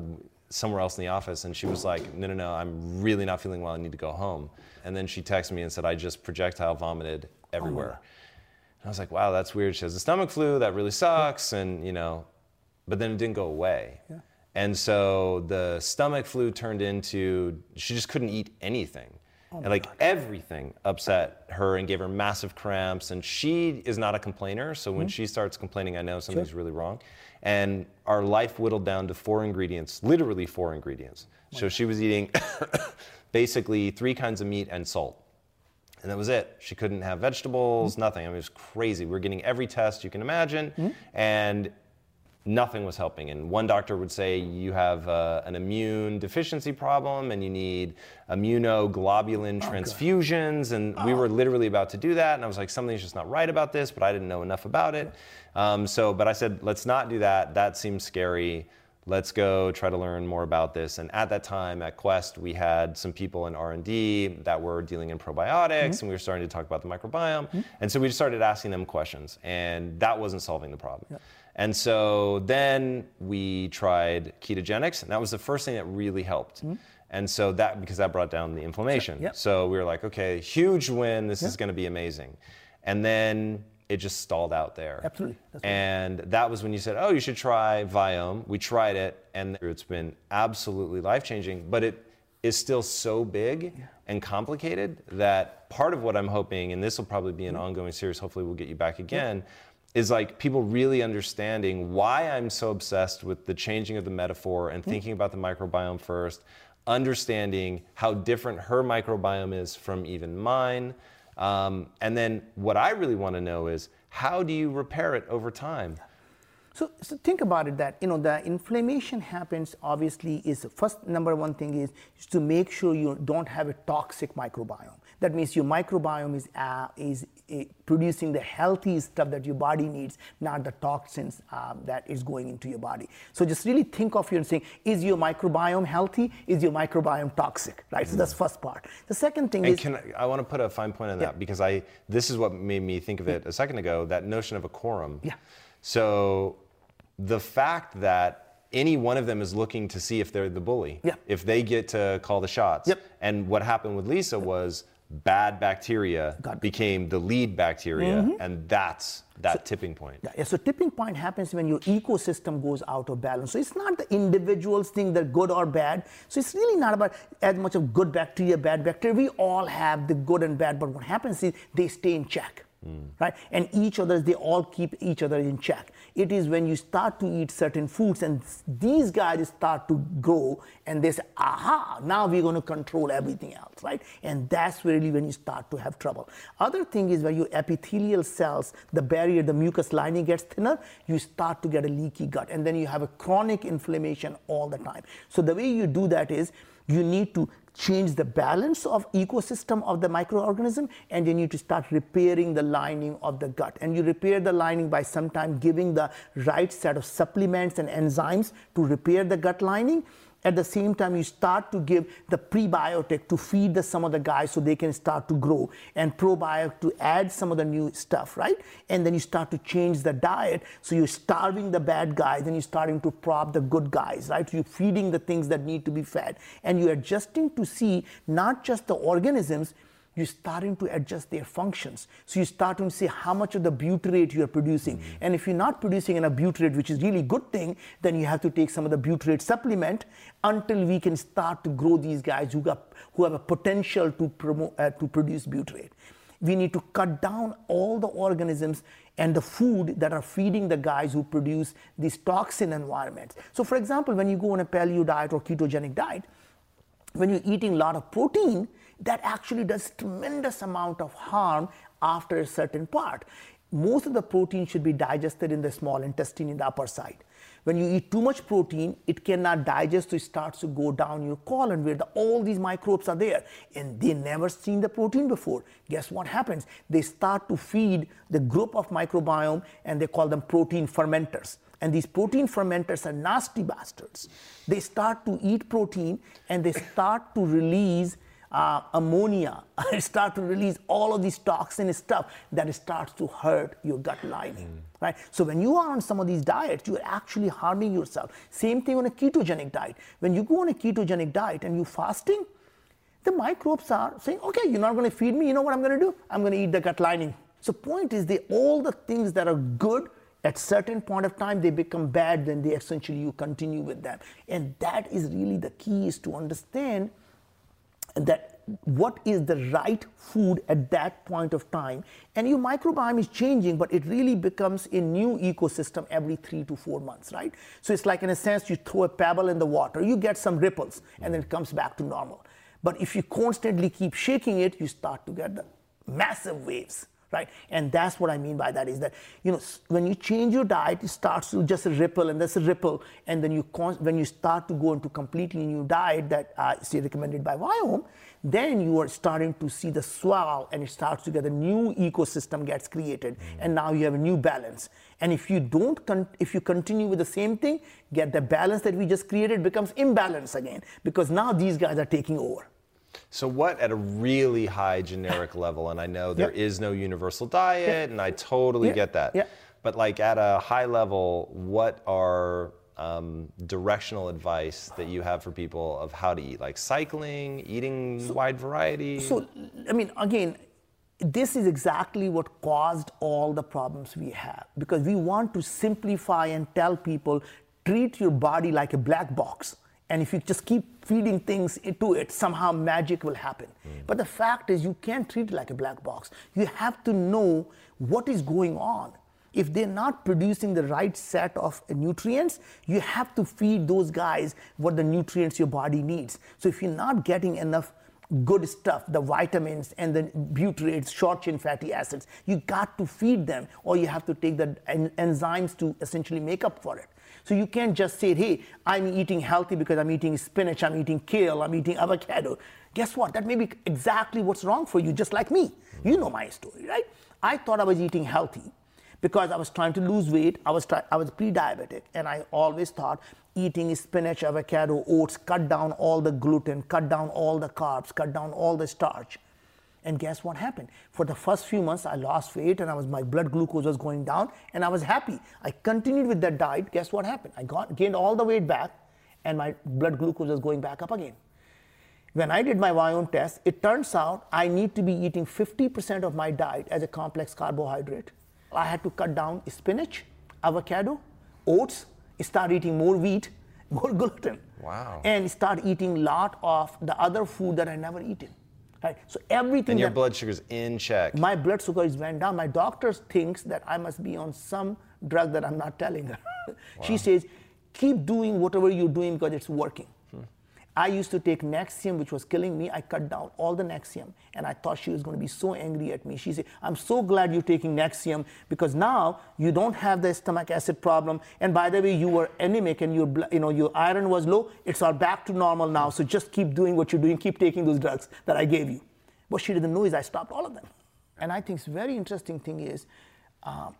somewhere else in the office, and she was like, no, no, no, I'm really not feeling well, I need to go home. And then she texted me and said, I just projectile vomited everywhere. Oh. And I was like, wow, that's weird. She has a stomach flu, that really sucks. And you know, but then it didn't go away. Yeah. And so the stomach flu turned into, she just couldn't eat anything. Oh and like God. everything upset her and gave her massive cramps. And she is not a complainer, so when mm-hmm. she starts complaining, I know something's sure. really wrong. And our life whittled down to four ingredients, literally four ingredients. Wow. So she was eating basically three kinds of meat and salt. And that was it. She couldn't have vegetables, mm-hmm. nothing. I mean, it was crazy. We were getting every test you can imagine. Mm-hmm. And nothing was helping. And one doctor would say, you have uh, an immune deficiency problem and you need immunoglobulin oh, transfusions. God. And oh. we were literally about to do that. And I was like, something's just not right about this, but I didn't know enough about it. Um, so, but I said, let's not do that. That seems scary. Let's go try to learn more about this. And at that time at Quest, we had some people in R and D that were dealing in probiotics, mm-hmm. and we were starting to talk about the microbiome. Mm-hmm. And so we just started asking them questions, and that wasn't solving the problem. Yeah. And so then we tried ketogenics, and that was the first thing that really helped. Mm-hmm. And so that, because that brought down the inflammation. Sure. Yep. So we were like, okay, huge win. This yep. is going to be amazing. And then it just stalled out there. Absolutely. That's and right. that was when you said, oh, you should try Viome. We tried it, and it's been absolutely life-changing, but it is still so big yeah. and complicated that part of what I'm hoping, and this will probably be an mm-hmm. ongoing series, hopefully we'll get you back again, yeah. is like people really understanding why I'm so obsessed with the changing of the metaphor and thinking about the microbiome first, understanding how different her microbiome is from even mine. Um, and then what I really want to know is, how do you repair it over time? So, so think about it that, you know, the inflammation happens obviously is the first number one thing is, is to make sure you don't have a toxic microbiome. That means your microbiome is, uh, is uh, producing the healthy stuff that your body needs, not the toxins um, that is going into your body. So just really think of you and saying, is your microbiome healthy? Is your microbiome toxic? Right, so that's first part. The second thing and is- can I, I want to put a fine point on that yeah. because I this is what made me think of it a second ago, that notion of a quorum. Yeah. So the fact that any one of them is looking to see if they're the bully, yeah. if they get to call the shots. Yep. And what happened with Lisa was, bad bacteria Got became the lead bacteria, mm-hmm. and that's that so, tipping point. Yeah, so tipping point happens when your ecosystem goes out of balance. So it's not the individual's thing that good or bad. So it's really not about as much of good bacteria, bad bacteria. We all have the good and bad, but what happens is they stay in check. Mm. Right? And each other, they all keep each other in check. It is when you start to eat certain foods and these guys start to grow and they say, aha, now we're going to control everything else, right? And that's really when you start to have trouble. Other thing is where your epithelial cells, the barrier, the mucus lining gets thinner, you start to get a leaky gut and then you have a chronic inflammation all the time. So the way you do that is you need to change the balance of ecosystem of the microorganism, and you need to start repairing the lining of the gut. And you repair the lining by sometimes giving the right set of supplements and enzymes to repair the gut lining. At the same time, you start to give the prebiotic to feed the, some of the guys so they can start to grow, and probiotic to add some of the new stuff, right? And then you start to change the diet, so you're starving the bad guys and you're starting to prop the good guys, right? You're feeding the things that need to be fed, and you're adjusting to see not just the organisms, you're starting to adjust their functions. So you start to see how much of the butyrate you're producing. Mm-hmm. And if you're not producing enough butyrate, which is really good thing, then you have to take some of the butyrate supplement until we can start to grow these guys who, got, who have a potential to, promote, uh, to produce butyrate. We need to cut down all the organisms and the food that are feeding the guys who produce these toxin environments. So for example, when you go on a paleo diet or ketogenic diet, when you're eating a lot of protein, that actually does tremendous amount of harm after a certain part. Most of the protein should be digested in the small intestine in the upper side. When you eat too much protein, it cannot digest, so it starts to go down your colon where the, all these microbes are there, and they never seen the protein before. Guess what happens? They start to feed the group of microbiome, and they call them protein fermenters. And these protein fermenters are nasty bastards. They start to eat protein, and they start to release Uh, ammonia, start to release all of these toxin stuff that starts to hurt your gut lining, mm. right? So when you are on some of these diets, you are actually harming yourself. Same thing on a ketogenic diet. When you go on a ketogenic diet and you're fasting, the microbes are saying, okay, you're not going to feed me. You know what I'm going to do? I'm going to eat the gut lining. So point is, they, all the things that are good at certain point of time, they become bad, then they essentially you continue with them. And that is really the key, is to understand that what is the right food at that point of time. And your microbiome is changing, but it really becomes a new ecosystem every three to four months, right? So it's like, in a sense, you throw a pebble in the water, you get some ripples, and then it comes back to normal. But if you constantly keep shaking it, you start to get the massive waves, right? And that's what I mean by that, is that, you know, when you change your diet, it starts to just ripple, and that's a ripple, and then you when you start to go into completely new diet that uh, is recommended by Viome, then you are starting to see the swell, and it starts to get a new ecosystem gets created, and now you have a new balance. And if you don't, con if you continue with the same thing, get the balance that we just created becomes imbalanced again, because now these guys are taking over. So what, at a really high generic level, and I know there yep. is no universal diet, yep. and I totally yep. get that, yep. but like at a high level, what are um, directional advice that you have for people of how to eat, like cycling, eating so, wide variety? So, I mean, again, this is exactly what caused all the problems we have, because we want to simplify and tell people, treat your body like a black box. And if you just keep feeding things into it, somehow magic will happen. Mm. But the fact is, you can't treat it like a black box. You have to know what is going on. If they're not producing the right set of nutrients, you have to feed those guys what the nutrients your body needs. So if you're not getting enough good stuff, the vitamins and the butyrates, short-chain fatty acids, you got to feed them, or you have to take the en enzymes to essentially make up for it. So you can't just say, hey, I'm eating healthy because I'm eating spinach, I'm eating kale, I'm eating avocado. Guess what? That may be exactly what's wrong for you, just like me. You know my story, right? I thought I was eating healthy because I was trying to lose weight. I was, I was pre-diabetic, and I always thought eating spinach, avocado, oats, cut down all the gluten, cut down all the carbs, cut down all the starch. And guess what happened? For the first few months, I lost weight, and I was, my blood glucose was going down, and I was happy. I continued with that diet. Guess what happened? I got, gained all the weight back, and my blood glucose was going back up again. When I did my Viome test, it turns out I need to be eating fifty percent of my diet as a complex carbohydrate. I had to cut down spinach, avocado, oats, start eating more wheat, more gluten. Wow. And start eating a lot of the other food that I never eaten. Right? So everything. And your that, blood sugar's in check. My blood sugar is went down. My doctor thinks that I must be on some drug that I'm not telling her. Wow. She says, keep doing whatever you're doing because it's working. Hmm. I used to take Nexium, which was killing me. I cut down all the Nexium, and I thought she was going to be so angry at me. She said, I'm so glad you're taking Nexium, because now you don't have the stomach acid problem. And by the way, you were anemic, and your, you know, your iron was low. It's all back to normal now, so just keep doing what you're doing. Keep taking those drugs that I gave you. What she didn't know is I stopped all of them. And I think it's very interesting thing is, uh,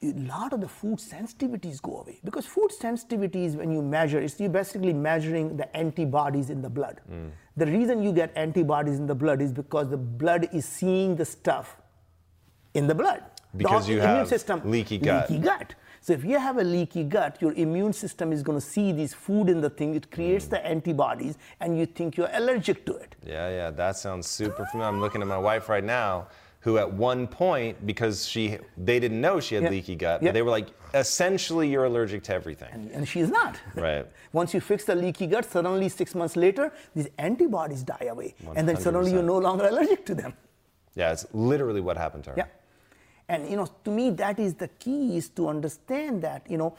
a lot of the food sensitivities go away, because food sensitivities, when you measure, it's you're basically measuring the antibodies in the blood. Mm. The reason you get antibodies in the blood is because the blood is seeing the stuff in the blood. Because the, you the have immune system, leaky gut. Leaky gut. So if you have a leaky gut, your immune system is going to see this food in the thing. It creates mm. the antibodies, and you think you're allergic to it. Yeah, yeah, that sounds super familiar. I'm looking at my wife right now, who at one point, because she, they didn't know she had yeah. leaky gut, but yeah. they were like, essentially you're allergic to everything. And, and she's not. Right. Once you fix the leaky gut, suddenly six months later, these antibodies die away. one hundred percent. And then suddenly you're no longer allergic to them. Yeah, it's literally what happened to her. Yeah. And you know, to me, that is the key, is to understand that, you know,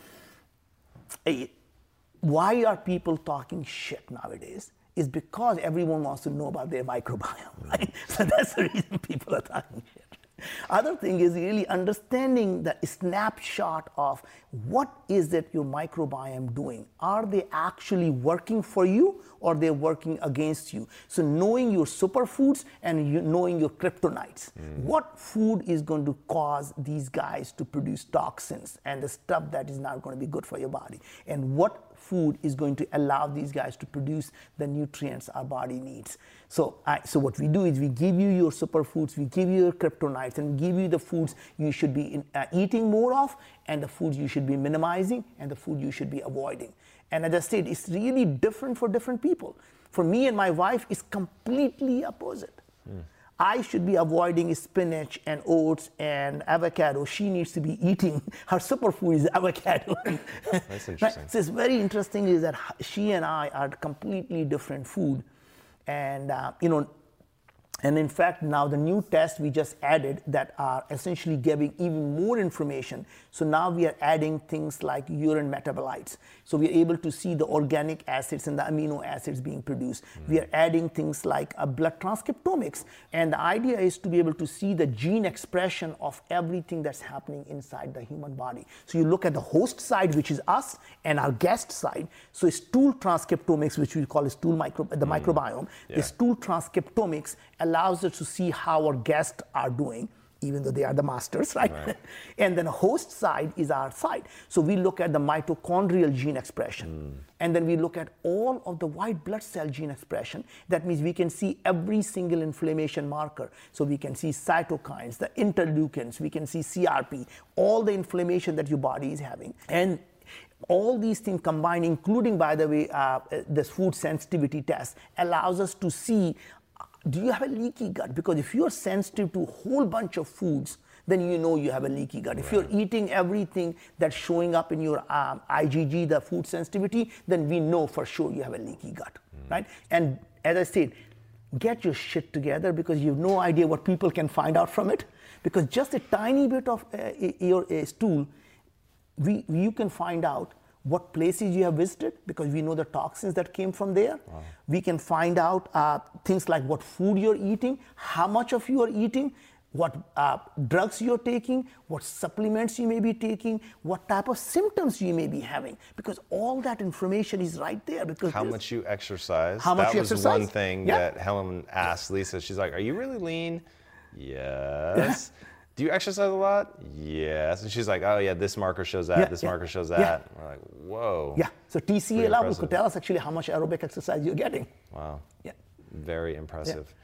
why are people talking shit nowadays? Is because everyone wants to know about their microbiome, right? So that's the reason people are talking shit. Other thing is really understanding the snapshot of what is that your microbiome doing. Are they actually working for you, or they're working against you? So knowing your superfoods and you knowing your kryptonites. Mm. What food is going to cause these guys to produce toxins and the stuff that is not going to be good for your body? And what food is going to allow these guys to produce the nutrients our body needs. So, I, so what we do is we give you your superfoods, we give you your kryptonites, and give you the foods you should be in, uh, eating more of, and the foods you should be minimizing, and the food you should be avoiding. And as I said, it's really different for different people. For me and my wife, it's completely opposite. Mm. I should be avoiding spinach and oats and avocado. She needs to be eating. Her superfood is avocado. That's interesting. So it's very interesting is that she and I are completely different food. And, uh, you know, and in fact, now the new tests we just added that are essentially giving even more information. So now we are adding things like urine metabolites. So we are able to see the organic acids and the amino acids being produced. Mm. We are adding things like a blood transcriptomics. And the idea is to be able to see the gene expression of everything that's happening inside the human body. So you look at the host side, which is us, and our guest side. So it's stool transcriptomics, which we call stool micro the mm. microbiome. Yeah. The stool transcriptomics allows us to see how our guests are doing, even though they are the masters, right? Right. And then host side is our side. So we look at the mitochondrial gene expression. Mm. And then we look at all of the white blood cell gene expression. That means we can see every single inflammation marker. So we can see cytokines, the interleukins, we can see C R P, all the inflammation that your body is having. And all these things combined, including, by the way, uh, this food sensitivity test, allows us to see, do you have a leaky gut? Because if you're sensitive to a whole bunch of foods, then you know you have a leaky gut. Right. If you're eating everything that's showing up in your um, I G G, the food sensitivity, then we know for sure you have a leaky gut, mm. right? And as I said, get your shit together, because you have no idea what people can find out from it. Because just a tiny bit of uh, your uh, stool, we, you can find out what places you have visited, because we know the toxins that came from there. Wow. We can find out uh, things like what food you're eating, how much of you are eating, what uh, drugs you're taking, what supplements you may be taking, what type of symptoms you may be having, because all that information is right there. Because how much you exercise. How much that you was exercise. One thing yeah. that Helen asked Lisa. She's like, are you really lean? Yes. Do you exercise a lot? Yes. And she's like, oh yeah, this marker shows that, yeah, this yeah, marker shows that. Yeah. And we're like, whoa. Yeah. So T C A level could tell us actually how much aerobic exercise you're getting. Wow. Yeah. Very impressive. Yeah.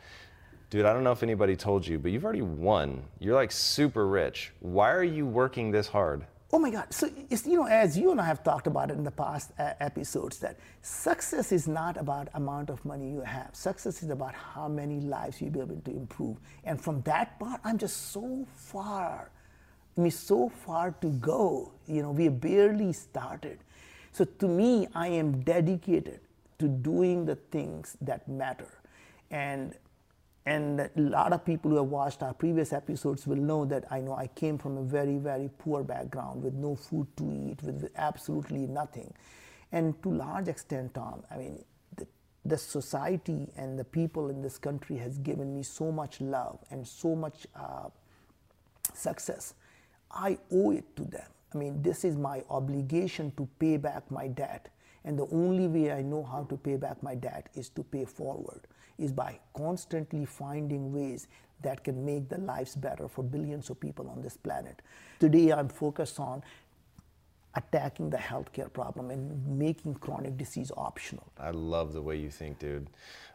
Dude, I don't know if anybody told you, but you've already won. You're like super rich. Why are you working this hard? Oh my God. So, it's, you know, as you and I have talked about it in the past uh, episodes, that success is not about amount of money you have. Success is about how many lives you'll be able to improve. And from that part, I'm just so far, I mean, so far to go. You know, we barely started. So to me, I am dedicated to doing the things that matter. And And a lot of people who have watched our previous episodes will know that I know I came from a very, very poor background with no food to eat, with absolutely nothing. And to a large extent, Tom, I mean, the, the society and the people in this country has given me so much love and so much uh, success. I owe it to them. I mean, this is my obligation to pay back my debt. And the only way I know how to pay back my debt is to pay forward, is by constantly finding ways that can make the lives better for billions of people on this planet. Today, I'm focused on attacking the healthcare problem and making chronic disease optional. I love the way you think, dude.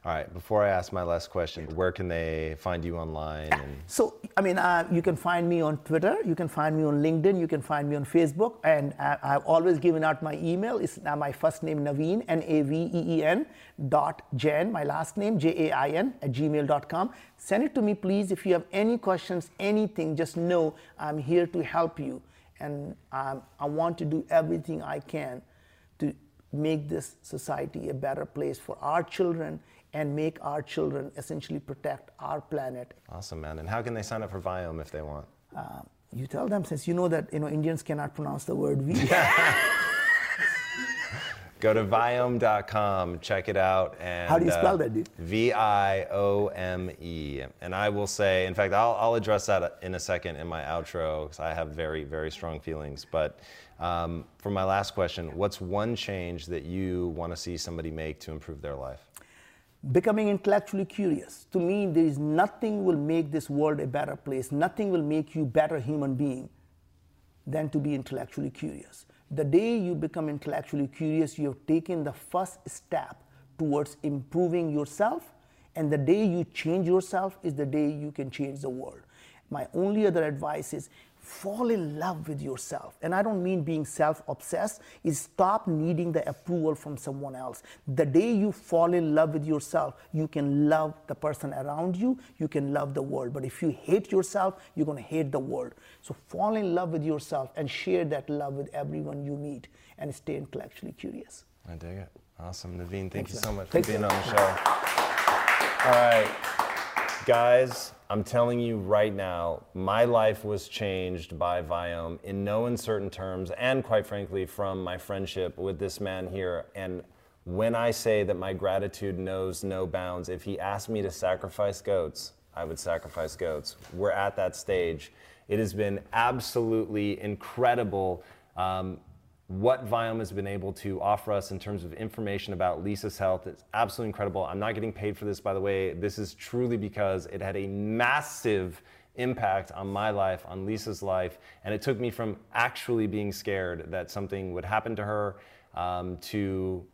All right, before I ask my last question, where can they find you online? And so, I mean, uh, you can find me on Twitter, you can find me on LinkedIn, you can find me on Facebook, and I, I've always given out my email. It's now my first name, Naveen, N A V E E N, dot Jain, my last name, J A I N, at gmail dot com. Send it to me, please. If you have any questions, anything, just know I'm here to help you. And um, I want to do everything I can to make this society a better place for our children and make our children essentially protect our planet. Awesome, man. And how can they sign up for Viome if they want? Uh, you tell them, since you know that you know Indians cannot pronounce the word V. Go to viome dot com, check it out. And how do you spell uh, that, dude? V I O M E. And I will say, in fact, I'll, I'll address that in a second in my outro, because I have very, very strong feelings. But um, for my last question, what's one change that you want to see somebody make to improve their life? Becoming intellectually curious. To me, there is nothing will make this world a better place. Nothing will make you a better human being than to be intellectually curious. The day you become intellectually curious, you have taken the first step towards improving yourself, and the day you change yourself is the day you can change the world. My only other advice is fall in love with yourself. And I don't mean being self-obsessed, is stop needing the approval from someone else. The day you fall in love with yourself, you can love the person around you, you can love the world. But if you hate yourself, you're gonna hate the world. So fall in love with yourself and share that love with everyone you meet and stay intellectually curious. I dig it. Awesome, Naveen, thank Thanks, you so much Thanks, for being sir. on the show. All right, guys. I'm telling you right now, my life was changed by Viome in no uncertain terms, and quite frankly, from my friendship with this man here. And when I say that my gratitude knows no bounds, if he asked me to sacrifice goats, I would sacrifice goats. We're at that stage. It has been absolutely incredible um, what Viome has been able to offer us in terms of information about Lisa's health. It's absolutely incredible. I'm not getting paid for this, by the way. This is truly because it had a massive impact on my life, on Lisa's life, and it took me from actually being scared that something would happen to her um, to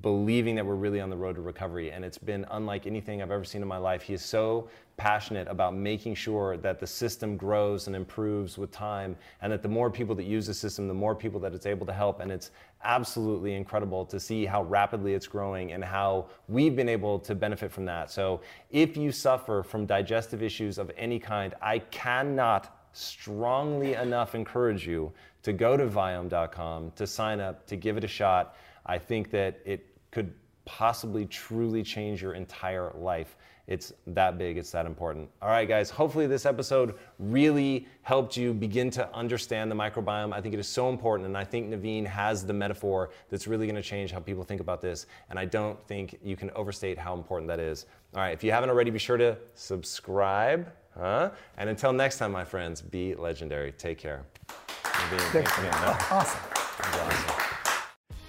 believing that we're really on the road to recovery. And it's been unlike anything I've ever seen in my life. He is so passionate about making sure that the system grows and improves with time, and that the more people that use the system, the more people that it's able to help. And it's absolutely incredible to see how rapidly it's growing and how we've been able to benefit from that. So if you suffer from digestive issues of any kind, I cannot strongly enough encourage you to go to viome dot com, to sign up, to give it a shot. I think that it could possibly truly change your entire life. It's that big, it's that important. All right, guys, hopefully this episode really helped you begin to understand the microbiome. I think it is so important, and I think Naveen has the metaphor that's really gonna change how people think about this, and I don't think you can overstate how important that is. All right, if you haven't already, be sure to subscribe, huh? And until next time, my friends, be legendary. Take care. Naveen, thanks again. Awesome. Awesome.